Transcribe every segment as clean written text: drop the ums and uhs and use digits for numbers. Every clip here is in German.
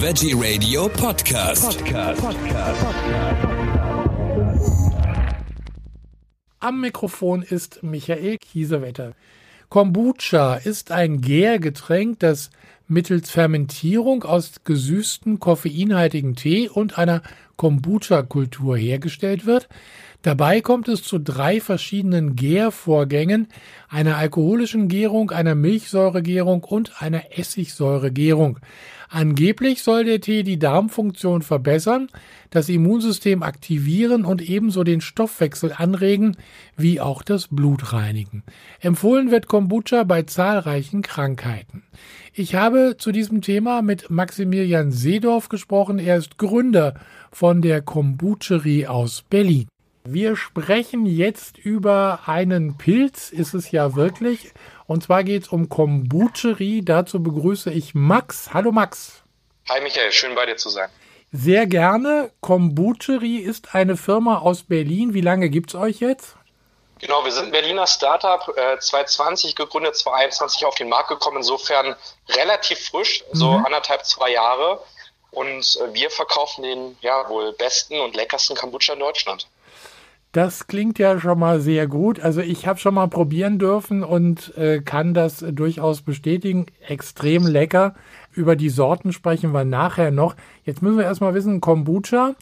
Veggie Radio Podcast. Am Mikrofon ist Michael Kiesewetter. Kombucha ist ein Gärgetränk, das mittels Fermentierung aus gesüßtem, koffeinhaltigen Tee und einer Kombucha-Kultur hergestellt wird. Dabei kommt es zu 3 verschiedenen Gärvorgängen, einer alkoholischen Gärung, einer Milchsäuregärung und einer Essigsäuregärung. Angeblich soll der Tee die Darmfunktion verbessern, das Immunsystem aktivieren und ebenso den Stoffwechsel anregen, wie auch das Blut reinigen. Empfohlen wird Kombucha bei zahlreichen Krankheiten. Ich habe zu diesem Thema mit Maximilian Seedorf gesprochen. Er ist Gründer von der Kombucherie aus Berlin. Wir sprechen jetzt über einen Pilz, ist es ja wirklich. Und zwar geht es um Kombucherie. Dazu begrüße ich Max. Hallo Max. Hi Michael, schön bei dir zu sein. Sehr gerne. Kombucherie ist eine Firma aus Berlin. Wie lange gibt es euch jetzt? Genau, wir sind ein Berliner Startup, 2020 gegründet, 2021 auf den Markt gekommen, insofern relativ frisch, so 1,5, 2 Jahre. Und wir verkaufen den ja wohl besten und leckersten Kombucha in Deutschland. Das klingt ja schon mal sehr gut. Also ich habe schon mal probieren dürfen und kann das durchaus bestätigen. Extrem lecker. Über die Sorten sprechen wir nachher noch. Jetzt müssen wir erstmal wissen, Kombucha,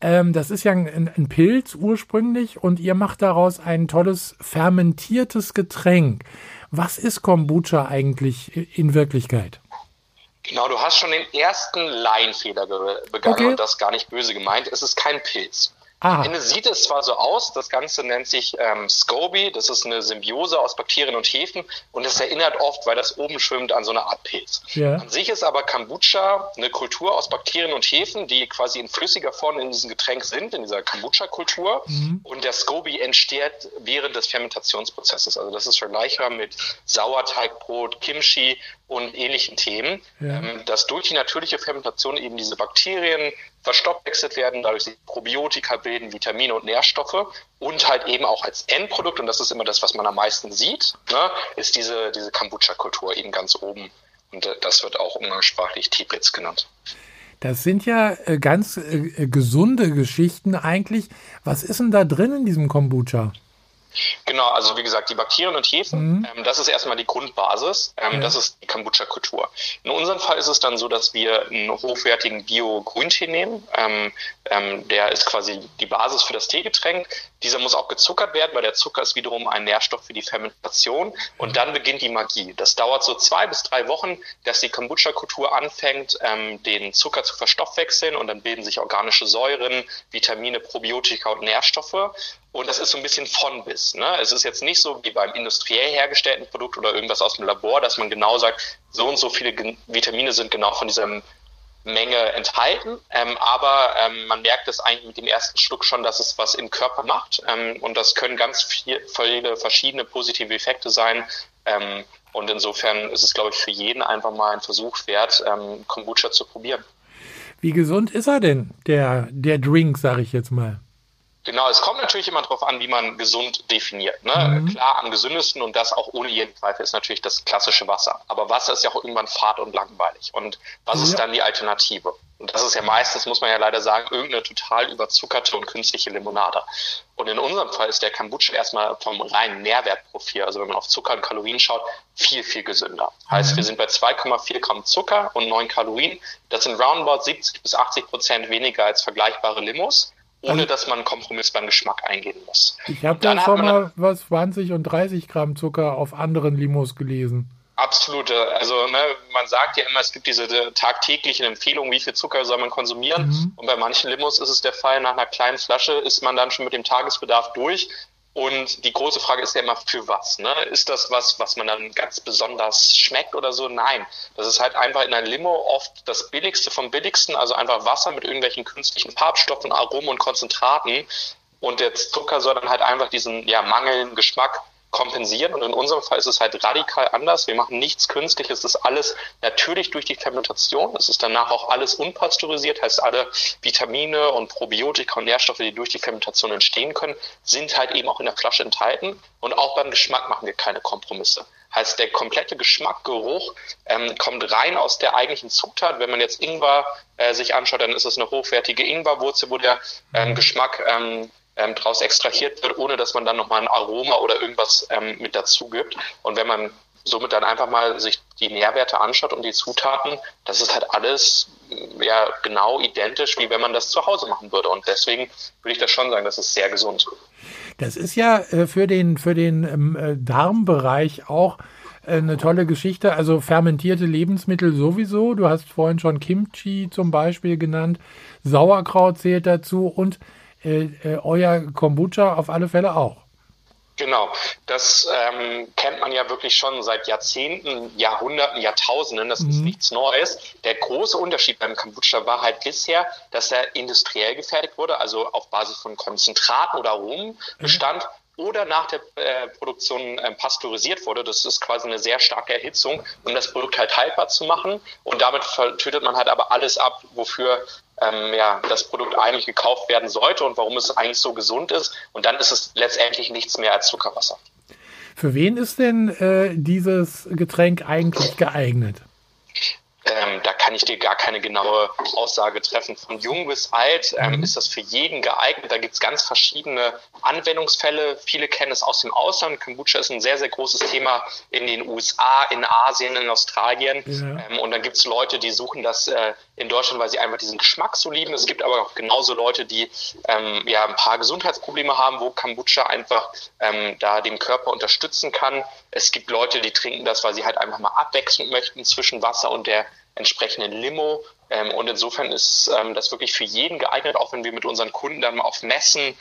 das ist ja ein Pilz ursprünglich und ihr macht daraus ein tolles fermentiertes Getränk. Was ist Kombucha eigentlich in Wirklichkeit? Genau, du hast schon den ersten Laienfehler begangen und das gar nicht böse gemeint. Es ist kein Pilz. Am Ende sieht es zwar so aus, das Ganze nennt sich SCOBY, das ist eine Symbiose aus Bakterien und Hefen und es erinnert oft, weil das oben schwimmt, an so eine Art Pilz. Yeah. An sich ist aber Kombucha eine Kultur aus Bakterien und Hefen, die quasi in flüssiger Form in diesem Getränk sind, in dieser Kombucha-Kultur und der SCOBY entsteht während des Fermentationsprozesses. Also das ist vergleichbar mit Sauerteigbrot, Kimchi und ähnlichen Themen, dass durch die natürliche Fermentation eben diese Bakterien verstoffwechselt werden, dadurch sind Probiotika bilden, Vitamine und Nährstoffe und halt eben auch als Endprodukt, und das ist immer das, was man am meisten sieht, ne, ist diese Kombucha-Kultur eben ganz oben. Und das wird auch umgangssprachlich Teepilz genannt. Das sind ja ganz gesunde Geschichten eigentlich. Was ist denn da drin in diesem Kombucha? Genau, also wie gesagt, die Bakterien und Hefen, das ist erstmal die Grundbasis, das ist die Kombucha-Kultur. In unserem Fall ist es dann so, dass wir einen hochwertigen Bio-Grüntee nehmen, der ist quasi die Basis für das Teegetränk. Dieser muss auch gezuckert werden, weil der Zucker ist wiederum ein Nährstoff für die Fermentation und dann beginnt die Magie. Das dauert so 2 bis 3 Wochen, dass die Kombucha-Kultur anfängt, den Zucker zu verstoffwechseln und dann bilden sich organische Säuren, Vitamine, Probiotika und Nährstoffe. Und das ist so ein bisschen von bis. Ne? Es ist jetzt nicht so wie beim industriell hergestellten Produkt oder irgendwas aus dem Labor, dass man genau sagt, so und so viele Vitamine sind genau von dieser Menge enthalten. Aber man merkt es eigentlich mit dem ersten Schluck schon, dass es was im Körper macht. Und das können ganz viele verschiedene positive Effekte sein. Und insofern ist es, glaube ich, für jeden einfach mal ein Versuch wert, Kombucha zu probieren. Wie gesund ist er denn, der Drink, sage ich jetzt mal? Genau, es kommt natürlich immer darauf an, wie man gesund definiert. Ne? Klar, am gesündesten und das auch ohne jeden Zweifel ist natürlich das klassische Wasser. Aber Wasser ist ja auch irgendwann fad und langweilig. Und was ist dann die Alternative? Und das ist ja meistens, muss man ja leider sagen, irgendeine total überzuckerte und künstliche Limonade. Und in unserem Fall ist der Kombucha erstmal vom reinen Nährwertprofil, also wenn man auf Zucker und Kalorien schaut, viel, viel gesünder. Heißt, wir sind bei 2,4 Gramm Zucker und 9 Kalorien. Das sind roundabout 70-80% weniger als vergleichbare Limos. Ohne, dass man einen Kompromiss beim Geschmack eingehen muss. Ich habe da schon mal was 20 und 30 Gramm Zucker auf anderen Limos gelesen. Absolut. Also man sagt ja immer, es gibt diese tagtäglichen Empfehlungen, wie viel Zucker soll man konsumieren. Und bei manchen Limos ist es der Fall, nach einer kleinen Flasche ist man dann schon mit dem Tagesbedarf durch. Und die große Frage ist ja immer, für was? Ne? Ist das was man dann ganz besonders schmeckt oder so? Nein, das ist halt einfach in einer Limo oft das Billigste vom Billigsten, also einfach Wasser mit irgendwelchen künstlichen Farbstoffen, Aromen und Konzentraten. Und der Zucker soll dann halt einfach diesen mangelnden Geschmack kompensieren. Und in unserem Fall ist es halt radikal anders. Wir machen nichts Künstliches. Das ist alles natürlich durch die Fermentation. Es ist danach auch alles unpasteurisiert. Heißt, alle Vitamine und Probiotika und Nährstoffe, die durch die Fermentation entstehen können, sind halt eben auch in der Flasche enthalten. Und auch beim Geschmack machen wir keine Kompromisse. Heißt, der komplette Geschmack, Geruch kommt rein aus der eigentlichen Zutat. Wenn man jetzt Ingwer sich anschaut, dann ist es eine hochwertige Ingwerwurzel, wo der Geschmack daraus extrahiert wird, ohne dass man dann nochmal ein Aroma oder irgendwas mit dazu gibt. Und wenn man somit dann einfach mal sich die Nährwerte anschaut und die Zutaten, das ist halt alles ja genau identisch, wie wenn man das zu Hause machen würde. Und deswegen würde ich das schon sagen, das ist sehr gesund. Das ist ja für den Darmbereich auch eine tolle Geschichte. Also fermentierte Lebensmittel sowieso. Du hast vorhin schon Kimchi zum Beispiel genannt. Sauerkraut zählt dazu und euer Kombucha auf alle Fälle auch. Genau, das kennt man ja wirklich schon seit Jahrzehnten, Jahrhunderten, Jahrtausenden, das ist nichts Neues. Der große Unterschied beim Kombucha war halt bisher, dass er industriell gefertigt wurde, also auf Basis von Konzentraten oder Aromen bestand oder nach der Produktion pasteurisiert wurde. Das ist quasi eine sehr starke Erhitzung, um das Produkt halt haltbar zu machen. Und damit tötet man halt aber alles ab, wofür das Produkt eigentlich gekauft werden sollte und warum es eigentlich so gesund ist. Und dann ist es letztendlich nichts mehr als Zuckerwasser. Für wen ist denn dieses Getränk eigentlich geeignet? Da kann ich dir gar keine genaue Aussage treffen. Von jung bis alt ist das für jeden geeignet. Da gibt es ganz verschiedene Anwendungsfälle. Viele kennen es aus dem Ausland. Kombucha ist ein sehr, sehr großes Thema in den USA, in Asien, in Australien. Ja. Und dann gibt es Leute, die suchen das in Deutschland, weil sie einfach diesen Geschmack so lieben. Es gibt aber auch genauso Leute, die ein paar Gesundheitsprobleme haben, wo Kombucha einfach da den Körper unterstützen kann. Es gibt Leute, die trinken das, weil sie halt einfach mal abwechseln möchten zwischen Wasser und der entsprechenden Limo. Und insofern ist das wirklich für jeden geeignet, auch wenn wir mit unseren Kunden dann mal auf Messen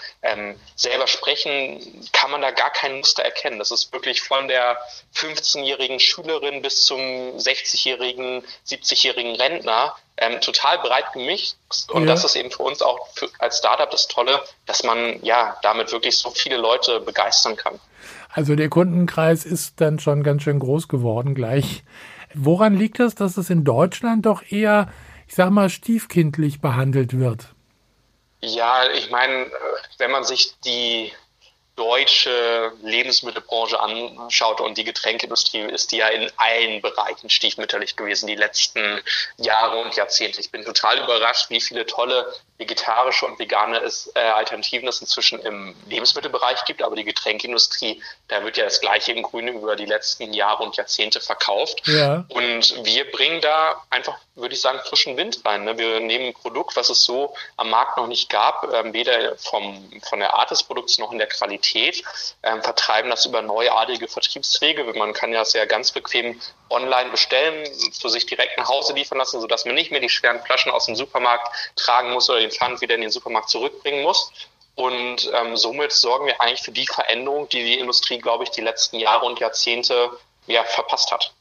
selber sprechen, kann man da gar kein Muster erkennen. Das ist wirklich von der 15-jährigen Schülerin bis zum 60-jährigen, 70-jährigen Rentner total breit gemixt. Und das ist eben für uns auch als Startup das Tolle, dass man damit wirklich so viele Leute begeistern kann. Also der Kundenkreis ist dann schon ganz schön groß geworden gleich. Woran liegt das, dass es in Deutschland doch eher, ich sag mal, stiefkindlich behandelt wird? Ja, ich meine, wenn man sich die deutsche Lebensmittelbranche anschaut und die Getränkeindustrie, ist die ja in allen Bereichen stiefmütterlich gewesen die letzten Jahre und Jahrzehnte. Ich bin total überrascht, wie viele tolle vegetarische und vegane Alternativen es inzwischen im Lebensmittelbereich gibt. Aber die Getränkeindustrie, da wird ja das Gleiche im Grünen über die letzten Jahre und Jahrzehnte verkauft. Ja. Und wir bringen da einfach, würde ich sagen, frischen Wind rein. Wir nehmen ein Produkt, was es so am Markt noch nicht gab, weder von der Art des Produkts noch in der Qualität, vertreiben das über neuartige Vertriebswege. Man kann das ja ganz bequem online bestellen, für sich direkt nach Hause liefern lassen, sodass man nicht mehr die schweren Flaschen aus dem Supermarkt tragen muss oder den Pfand wieder in den Supermarkt zurückbringen muss. Und somit sorgen wir eigentlich für die Veränderung, die die Industrie, glaube ich, die letzten Jahre und Jahrzehnte verpasst hat.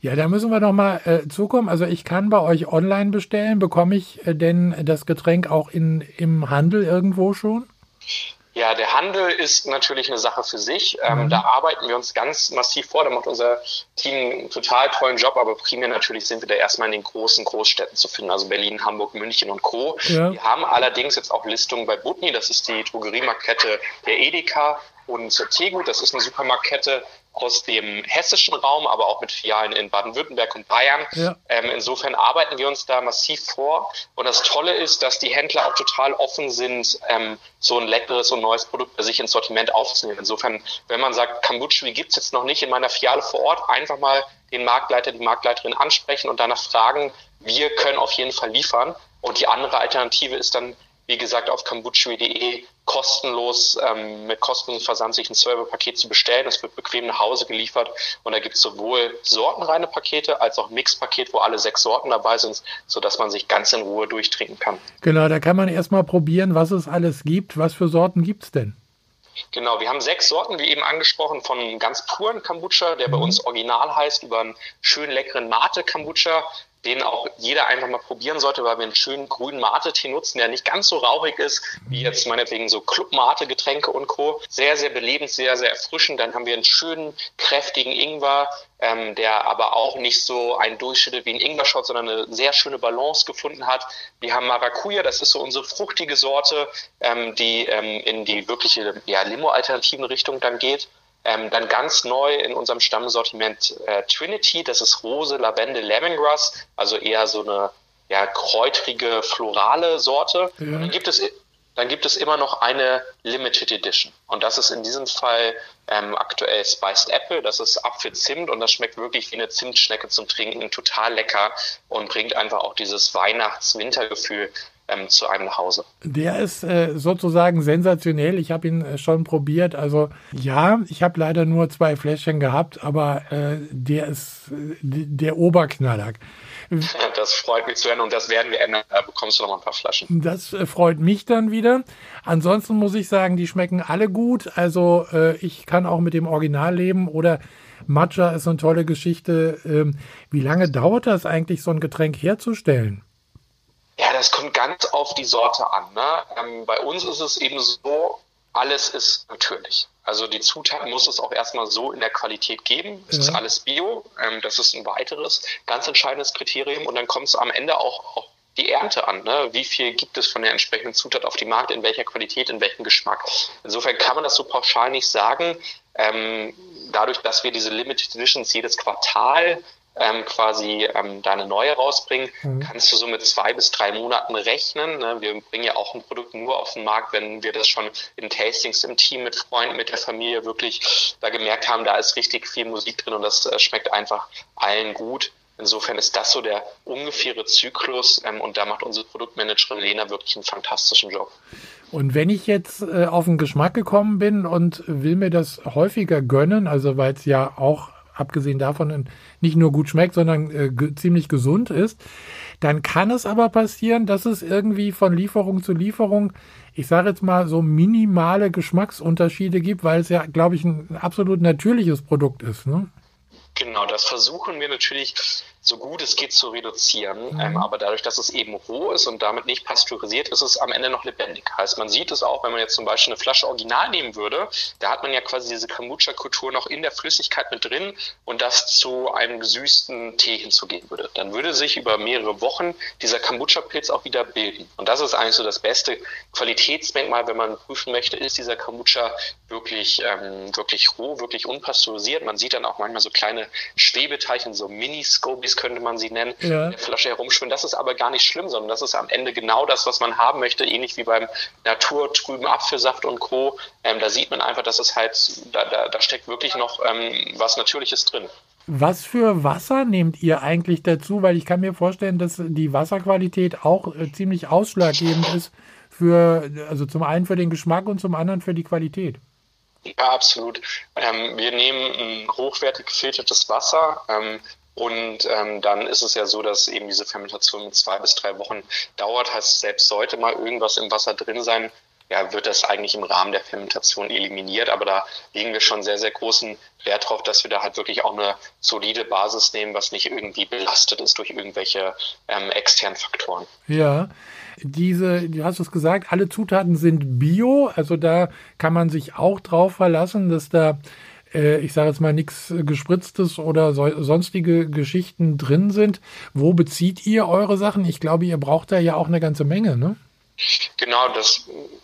Ja, da müssen wir nochmal zukommen. Also ich kann bei euch online bestellen. Bekomme ich denn das Getränk auch im Handel irgendwo schon? Ja, der Handel ist natürlich eine Sache für sich. Da arbeiten wir uns ganz massiv vor. Da macht unser Team einen total tollen Job. Aber primär natürlich sind wir da erstmal in den großen Großstädten zu finden. Also Berlin, Hamburg, München und Co. Ja. Wir haben allerdings jetzt auch Listungen bei Budni. Das ist die Drogeriemarktkette der Edeka. Und Tegut, das ist eine Supermarktkette aus dem hessischen Raum, aber auch mit Filialen in Baden-Württemberg und Bayern. Ja. Insofern arbeiten wir uns da massiv vor. Und das Tolle ist, dass die Händler auch total offen sind, so ein leckeres und neues Produkt bei sich ins Sortiment aufzunehmen. Insofern, wenn man sagt, Kombucherie gibt es jetzt noch nicht in meiner Filiale vor Ort, einfach mal den Marktleiter, die Marktleiterin ansprechen und danach fragen, wir können auf jeden Fall liefern. Und die andere Alternative ist dann, wie gesagt, auf kombucherie.de kostenlos mit kostenlosem Versand sich ein Serverpaket zu bestellen. Das wird bequem nach Hause geliefert und da gibt es sowohl sortenreine Pakete als auch Mixpaket, wo alle 6 Sorten dabei sind, sodass man sich ganz in Ruhe durchtrinken kann. Genau, da kann man erstmal probieren, was es alles gibt. Was für Sorten gibt es denn? Genau, wir haben 6 Sorten, wie eben angesprochen, von ganz puren Kombucha, der bei uns original heißt, über einen schönen leckeren Mate-Kombucha, den auch jeder einfach mal probieren sollte, weil wir einen schönen grünen Mate-Tee nutzen, der nicht ganz so rauchig ist, wie jetzt meinetwegen so Club-Mate-Getränke und Co. Sehr, sehr belebend, sehr, sehr erfrischend. Dann haben wir einen schönen, kräftigen Ingwer, der aber auch nicht so einen durchschüttelt wie ein Ingwer-Shot, sondern eine sehr schöne Balance gefunden hat. Wir haben Maracuja, das ist so unsere fruchtige Sorte, die in die wirkliche Limo-alternativen Richtung dann geht. Dann ganz neu in unserem Stammsortiment Trinity, das ist Rose, Lavende, Lemongrass, also eher so eine ja, kräutrige, florale Sorte. Mhm. Und dann gibt es immer noch eine Limited Edition. Und das ist in diesem Fall aktuell Spiced Apple. Das ist Apfelzimt und das schmeckt wirklich wie eine Zimtschnecke zum Trinken. Total lecker und bringt einfach auch dieses Weihnachts-Wintergefühl zu einem nach Hause. Der ist sozusagen sensationell. Ich habe ihn schon probiert. Also ja, ich habe leider nur 2 Fläschchen gehabt, aber der ist der Oberknaller. Das freut mich zu hören und das werden wir ändern. Da bekommst du noch mal ein paar Flaschen. Das freut mich dann wieder. Ansonsten muss ich sagen, die schmecken alle gut. Also ich kann auch mit dem Original leben oder Matcha ist so eine tolle Geschichte. Wie lange dauert das eigentlich, so ein Getränk herzustellen? Ja, das kommt ganz auf die Sorte an. Ne? Bei uns ist es eben so, alles ist natürlich. Also die Zutaten muss es auch erstmal so in der Qualität geben. Es ist alles bio, das ist ein weiteres ganz entscheidendes Kriterium. Und dann kommt es am Ende auch auf die Ernte an. Ne? Wie viel gibt es von der entsprechenden Zutat auf dem Markt, in welcher Qualität, in welchem Geschmack. Insofern kann man das so pauschal nicht sagen. Dadurch, dass wir diese Limited Editions jedes Quartal da eine neue rausbringen, kannst du so mit 2 bis 3 Monaten rechnen. Ne? Wir bringen ja auch ein Produkt nur auf den Markt, wenn wir das schon in Tastings im Team, mit Freunden, mit der Familie wirklich da gemerkt haben, da ist richtig viel Musik drin und das schmeckt einfach allen gut. Insofern ist das so der ungefähre Zyklus und da macht unsere Produktmanagerin Lena wirklich einen fantastischen Job. Und wenn ich jetzt auf den Geschmack gekommen bin und will mir das häufiger gönnen, also weil es ja auch abgesehen davon nicht nur gut schmeckt, sondern ziemlich gesund ist, dann kann es aber passieren, dass es irgendwie von Lieferung zu Lieferung, ich sage jetzt mal, so minimale Geschmacksunterschiede gibt, weil es ja, glaube ich, ein absolut natürliches Produkt ist, ne? Genau, das versuchen wir natürlich so gut es geht zu reduzieren, aber dadurch, dass es eben roh ist und damit nicht pasteurisiert, ist es am Ende noch lebendig. Heißt, man sieht es auch, wenn man jetzt zum Beispiel eine Flasche Original nehmen würde, da hat man ja quasi diese Kombucha-Kultur noch in der Flüssigkeit mit drin und das zu einem gesüßten Tee hinzugeben würde. Dann würde sich über mehrere Wochen dieser Kombucha-Pilz auch wieder bilden. Und das ist eigentlich so das beste Qualitätsmerkmal, wenn man prüfen möchte, ist dieser Kombucha wirklich, wirklich roh, wirklich unpasteurisiert. Man sieht dann auch manchmal so kleine Schwebeteilchen, so Mini-Scobies könnte man sie nennen, in der Flasche herumschwimmen. Das ist aber gar nicht schlimm, sondern das ist am Ende genau das, was man haben möchte, ähnlich wie beim naturtrüben Apfelsaft und Co. Da sieht man einfach, dass es halt, da steckt wirklich noch was Natürliches drin. Was für Wasser nehmt ihr eigentlich dazu? Weil ich kann mir vorstellen, dass die Wasserqualität auch ziemlich ausschlaggebend ist, also zum einen für den Geschmack und zum anderen für die Qualität. Ja, absolut. Wir nehmen ein hochwertig gefiltertes Wasser dann ist es ja so, dass eben diese Fermentation mit 2 bis 3 Wochen dauert. Heißt, selbst sollte mal irgendwas im Wasser drin sein, ja, wird das eigentlich im Rahmen der Fermentation eliminiert. Aber da legen wir schon sehr, sehr großen Wert darauf, dass wir da halt wirklich auch eine solide Basis nehmen, was nicht irgendwie belastet ist durch irgendwelche externen Faktoren. Ja, du hast es gesagt, alle Zutaten sind bio. Also da kann man sich auch drauf verlassen, dass da, ich sage jetzt mal, nichts Gespritztes oder sonstige Geschichten drin sind. Wo bezieht ihr eure Sachen? Ich glaube, ihr braucht da ja auch eine ganze Menge, ne? Genau, das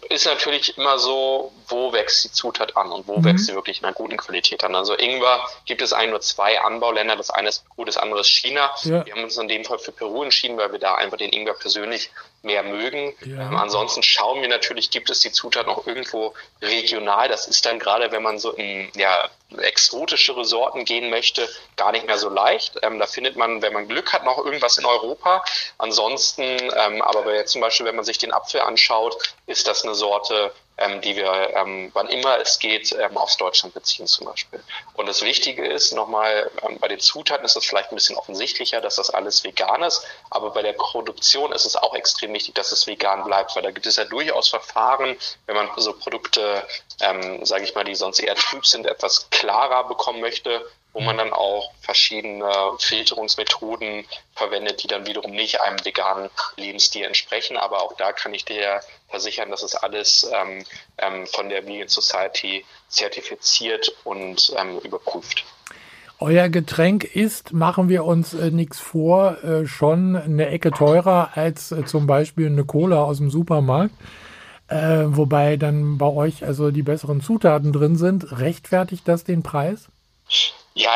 ist natürlich immer so, wo wächst die Zutat an und wo wächst sie wirklich in einer guten Qualität an. Also Ingwer gibt es nur 2 Anbauländer, das eine ist Peru, das andere ist China. Ja. Wir haben uns in dem Fall für Peru entschieden, weil wir da einfach den Ingwer persönlich mehr mögen. Ja. Ansonsten schauen wir natürlich, gibt es die Zutat noch irgendwo regional. Das ist dann gerade, wenn man so in exotischere Sorten gehen möchte, gar nicht mehr so leicht. Da findet man, wenn man Glück hat, noch irgendwas in Europa. Ansonsten, aber zum Beispiel, wenn man sich den Apfel anschaut, ist das eine Sorte, die wir, wann immer es geht, aus Deutschland beziehen zum Beispiel. Und das Wichtige ist, nochmal, bei den Zutaten ist es vielleicht ein bisschen offensichtlicher, dass das alles vegan ist, aber bei der Produktion ist es auch extrem wichtig, dass es vegan bleibt, weil da gibt es ja durchaus Verfahren, wenn man so Produkte, sage ich mal, die sonst eher trüb sind, etwas klarer bekommen möchte, wo man dann auch verschiedene Filterungsmethoden verwendet, die dann wiederum nicht einem veganen Lebensstil entsprechen. Aber auch da kann ich dir versichern, dass es alles von der Vegan Society zertifiziert und überprüft. Euer Getränk ist, machen wir uns nichts vor, schon eine Ecke teurer als zum Beispiel eine Cola aus dem Supermarkt. Wobei dann bei euch also die besseren Zutaten drin sind. Rechtfertigt das den Preis? Ja,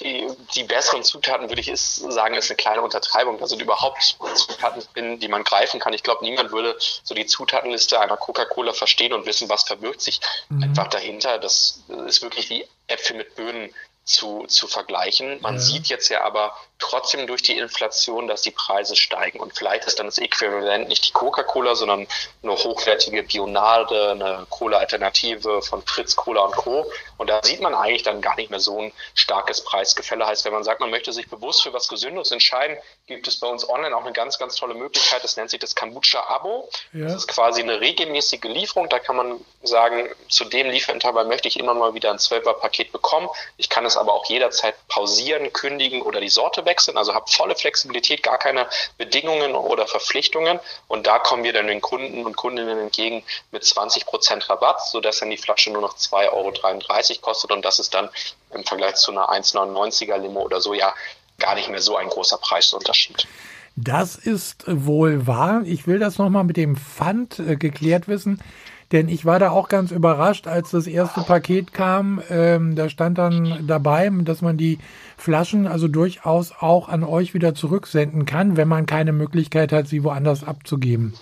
die besseren Zutaten, würde ich sagen, ist eine kleine Untertreibung. Da sind überhaupt Zutaten drin, die man greifen kann. Ich glaube, niemand würde so die Zutatenliste einer Coca-Cola verstehen und wissen, was verbirgt sich einfach dahinter. Das ist wirklich wie Äpfel mit Birnen zu vergleichen. Man sieht jetzt ja aber trotzdem durch die Inflation, dass die Preise steigen. Und vielleicht ist dann das Äquivalent nicht die Coca-Cola, sondern eine hochwertige Bionade, eine Cola-Alternative von Fritz, Cola und Co. Und da sieht man eigentlich dann gar nicht mehr so ein starkes Preisgefälle. Heißt, wenn man sagt, man möchte sich bewusst für was Gesünderes entscheiden, gibt es bei uns online auch eine ganz, ganz tolle Möglichkeit. Das nennt sich das Kombucha-Abo. Ja. Das ist quasi eine regelmäßige Lieferung. Da kann man sagen, zu dem Lieferintervall möchte ich immer mal wieder ein 12er-Paket bekommen. Ich kann es aber auch jederzeit pausieren, kündigen oder die Sorte wechseln. Also habt volle Flexibilität, gar keine Bedingungen oder Verpflichtungen. Und da kommen wir dann den Kunden und Kundinnen entgegen mit 20% Rabatt, sodass dann die Flasche nur noch 2,33 € kostet. Und das ist dann im Vergleich zu einer 1,99er Limo oder so ja gar nicht mehr so ein großer Preisunterschied. Das ist wohl wahr. Ich will das nochmal mit dem Pfand geklärt wissen. Denn ich war da auch ganz überrascht, als das erste Paket kam. Da stand dann dabei, dass man die Flaschen also durchaus auch an euch wieder zurücksenden kann, wenn man keine Möglichkeit hat, sie woanders abzugeben.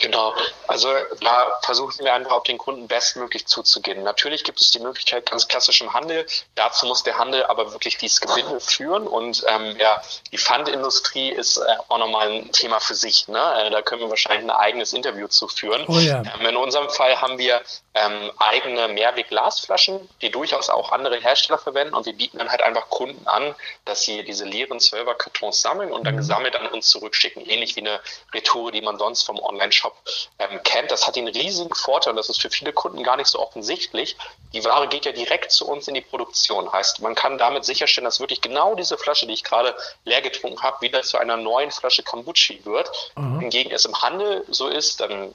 Genau, also da versuchen wir einfach auf den Kunden bestmöglich zuzugehen. Natürlich gibt es die Möglichkeit ganz klassisch im Handel, dazu muss der Handel aber wirklich dieses Gewinde führen und die Pfandindustrie ist auch nochmal ein Thema für sich, ne? Da können wir wahrscheinlich ein eigenes Interview zu führen. Oh ja. In unserem Fall haben wir eigene Mehrweg-Glasflaschen, die durchaus auch andere Hersteller verwenden und wir bieten dann halt einfach Kunden an, dass sie diese leeren 12er-Kartons sammeln und dann gesammelt an uns zurückschicken, ähnlich wie eine Retoure, die man sonst vom Online-Shop kennt. Das hat den riesigen Vorteil, das ist für viele Kunden gar nicht so offensichtlich. Die Ware geht ja direkt zu uns in die Produktion. Heißt, man kann damit sicherstellen, dass wirklich genau diese Flasche, die ich gerade leer getrunken habe, wieder zu einer neuen Flasche Kombucha wird. Mhm. Hingegen es im Handel so ist, dann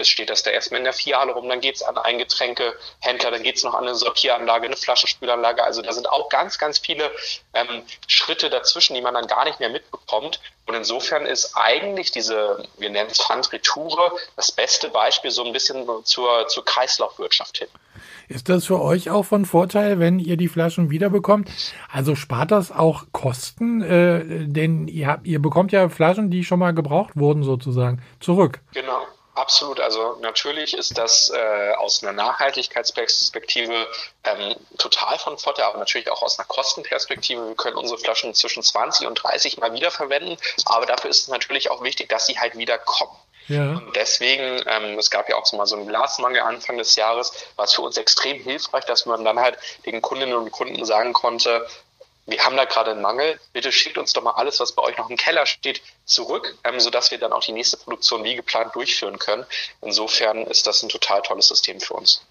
steht das da erstmal in der Filiale rum, dann geht es an einen Getränkehändler, dann geht es noch an eine Sortieranlage, eine Flaschenspülanlage. Also da sind auch ganz, ganz viele Schritte dazwischen, die man dann gar nicht mehr mitbekommt. Und insofern ist eigentlich diese, wir nennen es Pfandretoure, das beste Beispiel so ein bisschen zur Kreislaufwirtschaft hin. Ist das für euch auch von Vorteil, wenn ihr die Flaschen wiederbekommt? Also spart das auch Kosten? Denn ihr bekommt ja Flaschen, die schon mal gebraucht wurden sozusagen, zurück. Genau. Absolut, also natürlich ist das aus einer Nachhaltigkeitsperspektive total von Vorteil, aber natürlich auch aus einer Kostenperspektive. Wir können unsere Flaschen zwischen 20 und 30 Mal wiederverwenden, aber dafür ist es natürlich auch wichtig, dass sie halt wieder kommen. Ja. Und deswegen, es gab ja auch mal so einen Glasmangel Anfang des Jahres, war es für uns extrem hilfreich, dass man dann halt den Kundinnen und Kunden sagen konnte, wir haben da gerade einen Mangel, bitte schickt uns doch mal alles, was bei euch noch im Keller steht, zurück, sodass wir dann auch die nächste Produktion wie geplant durchführen können. Insofern ist das ein total tolles System für uns.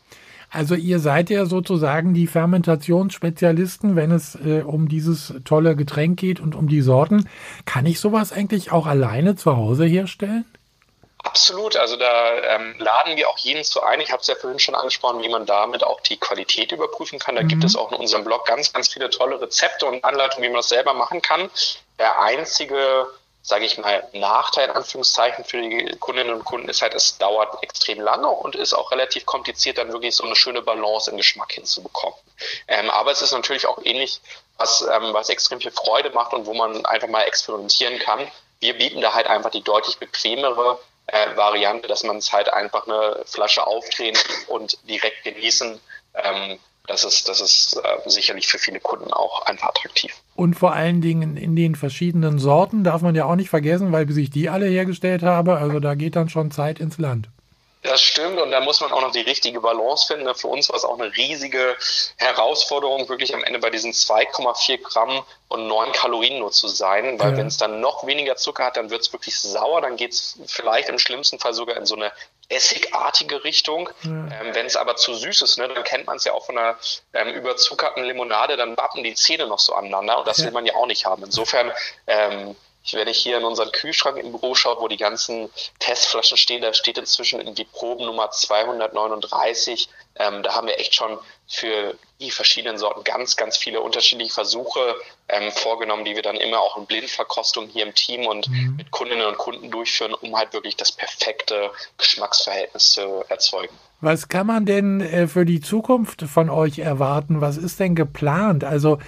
Also ihr seid ja sozusagen die Fermentationsspezialisten, wenn es um dieses tolle Getränk geht und um die Sorten. Kann ich sowas eigentlich auch alleine zu Hause herstellen? Absolut, also da laden wir auch jeden zu ein. Ich habe es ja vorhin schon angesprochen, wie man damit auch die Qualität überprüfen kann. Da gibt es auch in unserem Blog ganz, ganz viele tolle Rezepte und Anleitungen, wie man das selber machen kann. Der einzige, sage ich mal, Nachteil, in Anführungszeichen, für die Kundinnen und Kunden ist halt, es dauert extrem lange und ist auch relativ kompliziert, dann wirklich so eine schöne Balance im Geschmack hinzubekommen. Aber es ist natürlich auch ähnlich, was extrem viel Freude macht und wo man einfach mal experimentieren kann. Wir bieten da halt einfach die deutlich bequemere Variante, dass man es halt einfach eine Flasche aufdrehen und direkt genießen. Das ist sicherlich für viele Kunden auch einfach attraktiv. Und vor allen Dingen in den verschiedenen Sorten darf man ja auch nicht vergessen, weil bis ich die alle hergestellt habe, also da geht dann schon Zeit ins Land. Das stimmt und da muss man auch noch die richtige Balance finden. Für uns war es auch eine riesige Herausforderung, wirklich am Ende bei diesen 2,4 Gramm und 9 Kalorien nur zu sein, weil wenn es dann noch weniger Zucker hat, dann wird es wirklich sauer, dann geht es vielleicht im schlimmsten Fall sogar in so eine essigartige Richtung. Wenn es aber zu süß ist, ne, dann kennt man es ja auch von einer überzuckerten Limonade, dann bappen die Zähne noch so aneinander und das will man ja auch nicht haben. Insofern Wenn ich hier in unseren Kühlschrank im Büro schaue, wo die ganzen Testflaschen stehen, da steht inzwischen irgendwie Probennummer 239. Da haben wir echt schon für die verschiedenen Sorten ganz, ganz viele unterschiedliche Versuche vorgenommen, die wir dann immer auch in Blindverkostung hier im Team und mit Kundinnen und Kunden durchführen, um halt wirklich das perfekte Geschmacksverhältnis zu erzeugen. Was kann man denn für die Zukunft von euch erwarten? Was ist denn geplant? Also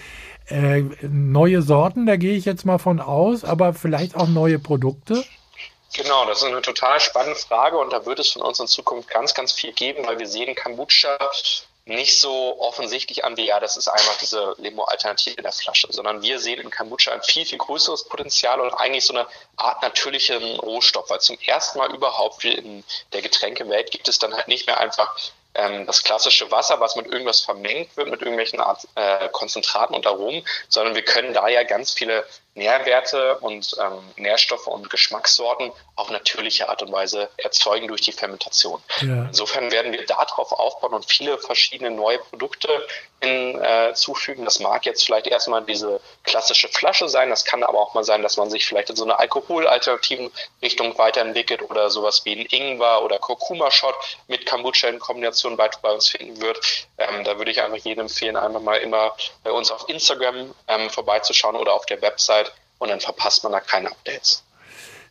neue Sorten, da gehe ich jetzt mal von aus, aber vielleicht auch neue Produkte? Genau, das ist eine total spannende Frage und da wird es von uns in Zukunft ganz, ganz viel geben, weil wir sehen Kombucha nicht so offensichtlich an wie, ja, das ist einmal diese Limo-Alternative in der Flasche, sondern wir sehen in Kombucha ein viel, viel größeres Potenzial und eigentlich so eine Art natürlichen Rohstoff, weil zum ersten Mal überhaupt in der Getränkewelt gibt es dann halt nicht mehr einfach das klassische Wasser, was mit irgendwas vermengt wird, mit irgendwelchen Art, Konzentraten und Aromen, sondern wir können da ja ganz viele Nährwerte und Nährstoffe und Geschmackssorten auf natürliche Art und Weise erzeugen durch die Fermentation. Ja. Insofern werden wir darauf aufbauen und viele verschiedene neue Produkte hinzufügen. Das mag jetzt vielleicht erstmal diese klassische Flasche sein, das kann aber auch mal sein, dass man sich vielleicht in so eine alkoholalternativen Richtung weiterentwickelt oder sowas wie ein Ingwer oder Kurkuma-Shot mit Kombucha in Kombination bei uns finden wird. Da würde ich einfach jedem empfehlen, einfach mal immer bei uns auf Instagram vorbeizuschauen oder auf der Website. Und dann verpasst man da keine Updates.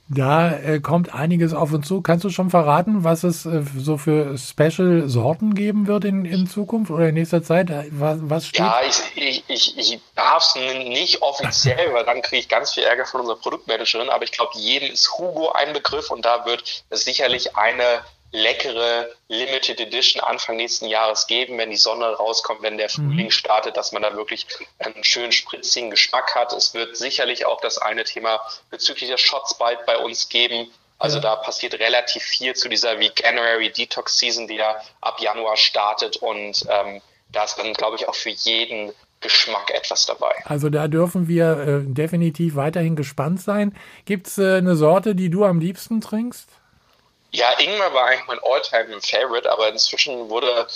Da kommt einiges auf uns zu. Kannst du schon verraten, was es so für Special-Sorten geben wird in Zukunft oder in nächster Zeit? Was steht? Ja, ich darf es nicht offiziell, weil dann kriege ich ganz viel Ärger von unserer Produktmanagerin. Aber ich glaube, jedem ist Hugo ein Begriff und da wird es sicherlich eine leckere Limited Edition Anfang nächsten Jahres geben, wenn die Sonne rauskommt, wenn der Frühling startet, dass man da wirklich einen schönen spritzigen Geschmack hat. Es wird sicherlich auch das eine Thema bezüglich der Shots bald bei uns geben. Also da passiert relativ viel zu dieser Veganuary Detox Season, die ja ab Januar startet und da ist dann, glaube ich, auch für jeden Geschmack etwas dabei. Also da dürfen wir definitiv weiterhin gespannt sein. Gibt es eine Sorte, die du am liebsten trinkst? Ja, Ingwer war eigentlich mein All-Time-Favorite, aber inzwischen wurde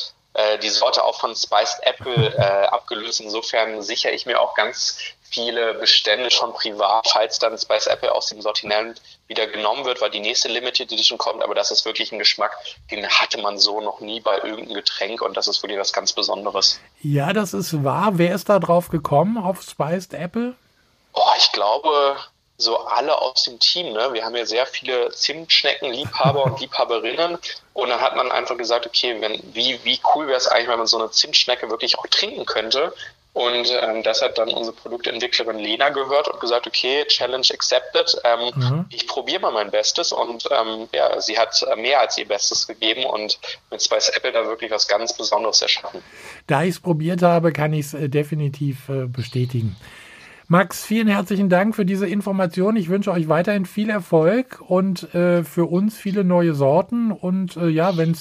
die Sorte auch von Spiced Apple abgelöst. Insofern sichere ich mir auch ganz viele Bestände schon privat, falls dann Spiced Apple aus dem Sortiment wieder genommen wird, weil die nächste Limited Edition kommt. Aber das ist wirklich ein Geschmack, den hatte man so noch nie bei irgendeinem Getränk und das ist wirklich was ganz Besonderes. Ja, das ist wahr. Wer ist da drauf gekommen, auf Spiced Apple? Oh, ich glaube, so alle aus dem Team, ne? Wir haben ja sehr viele Zimtschnecken-Liebhaber und Liebhaberinnen und dann hat man einfach gesagt, okay, wie cool wäre es eigentlich, wenn man so eine Zimtschnecke wirklich auch trinken könnte und das hat dann unsere Produktentwicklerin Lena gehört und gesagt, okay, Challenge accepted, ich probiere mal mein Bestes und ja, sie hat mehr als ihr Bestes gegeben und mit Spiced Apple da wirklich was ganz Besonderes erschaffen. Da ich es probiert habe, kann ich es definitiv bestätigen. Max, vielen herzlichen Dank für diese Information. Ich wünsche euch weiterhin viel Erfolg und für uns viele neue Sorten. Und ja, wenn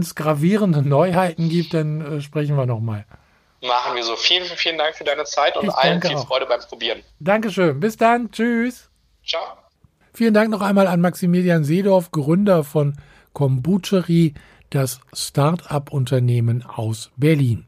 es gravierende Neuheiten gibt, dann sprechen wir nochmal. Machen wir so. Vielen, vielen Dank für deine Zeit und allen viel Freude beim Probieren. Dankeschön. Bis dann. Tschüss. Ciao. Vielen Dank noch einmal an Maximilian Seedorf, Gründer von Kombucherie, das Start-up-Unternehmen aus Berlin.